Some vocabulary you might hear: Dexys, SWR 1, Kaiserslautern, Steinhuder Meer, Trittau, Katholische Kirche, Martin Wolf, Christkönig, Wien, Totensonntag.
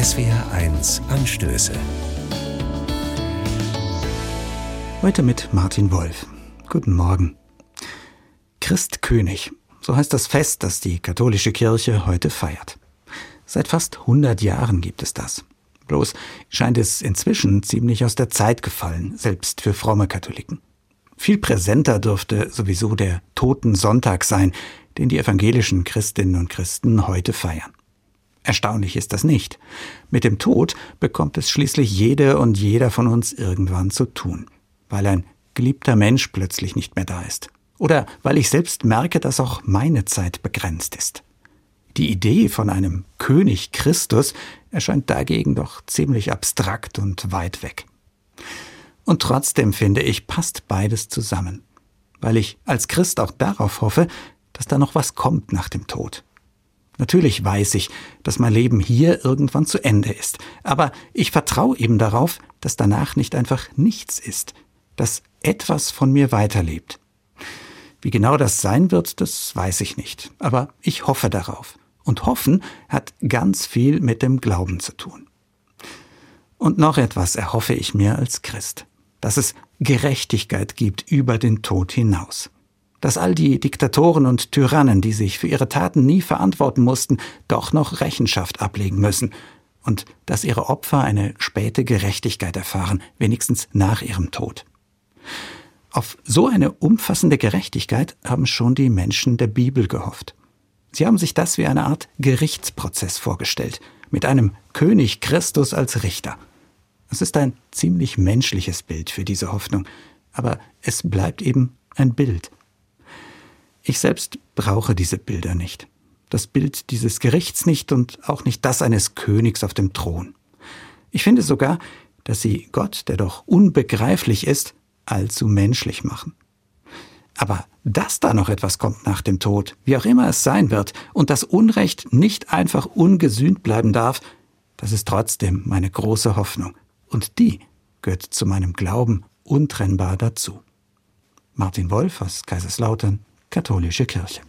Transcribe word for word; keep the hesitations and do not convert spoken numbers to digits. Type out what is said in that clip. S W R eins Anstöße. Heute mit Martin Wolf. Guten Morgen. Christkönig, so heißt das Fest, das die katholische Kirche heute feiert. Seit fast hundert Jahren gibt es das. Bloß scheint es inzwischen ziemlich aus der Zeit gefallen, selbst für fromme Katholiken. Viel präsenter dürfte sowieso der Totensonntag sein, den die evangelischen Christinnen und Christen heute feiern. Erstaunlich ist das nicht. Mit dem Tod bekommt es schließlich jede und jeder von uns irgendwann zu tun, weil ein geliebter Mensch plötzlich nicht mehr da ist. Oder weil ich selbst merke, dass auch meine Zeit begrenzt ist. Die Idee von einem König Christus erscheint dagegen doch ziemlich abstrakt und weit weg. Und trotzdem, finde ich, passt beides zusammen, weil ich als Christ auch darauf hoffe, dass da noch was kommt nach dem Tod. Natürlich weiß ich, dass mein Leben hier irgendwann zu Ende ist, aber ich vertraue eben darauf, dass danach nicht einfach nichts ist, dass etwas von mir weiterlebt. Wie genau das sein wird, das weiß ich nicht, aber ich hoffe darauf. Und Hoffen hat ganz viel mit dem Glauben zu tun. Und noch etwas erhoffe ich mir als Christ: dass es Gerechtigkeit gibt über den Tod hinaus. Dass all die Diktatoren und Tyrannen, die sich für ihre Taten nie verantworten mussten, doch noch Rechenschaft ablegen müssen. Und dass ihre Opfer eine späte Gerechtigkeit erfahren, wenigstens nach ihrem Tod. Auf so eine umfassende Gerechtigkeit haben schon die Menschen der Bibel gehofft. Sie haben sich das wie eine Art Gerichtsprozess vorgestellt, mit einem König Christus als Richter. Es ist ein ziemlich menschliches Bild für diese Hoffnung, aber es bleibt eben ein Bild. Ich selbst brauche diese Bilder nicht. Das Bild dieses Gerichts nicht und auch nicht das eines Königs auf dem Thron. Ich finde sogar, dass sie Gott, der doch unbegreiflich ist, allzu menschlich machen. Aber dass da noch etwas kommt nach dem Tod, wie auch immer es sein wird, und das Unrecht nicht einfach ungesühnt bleiben darf, das ist trotzdem meine große Hoffnung. Und die gehört zu meinem Glauben untrennbar dazu. Martin Wolf aus Kaiserslautern, Katholische Kirche.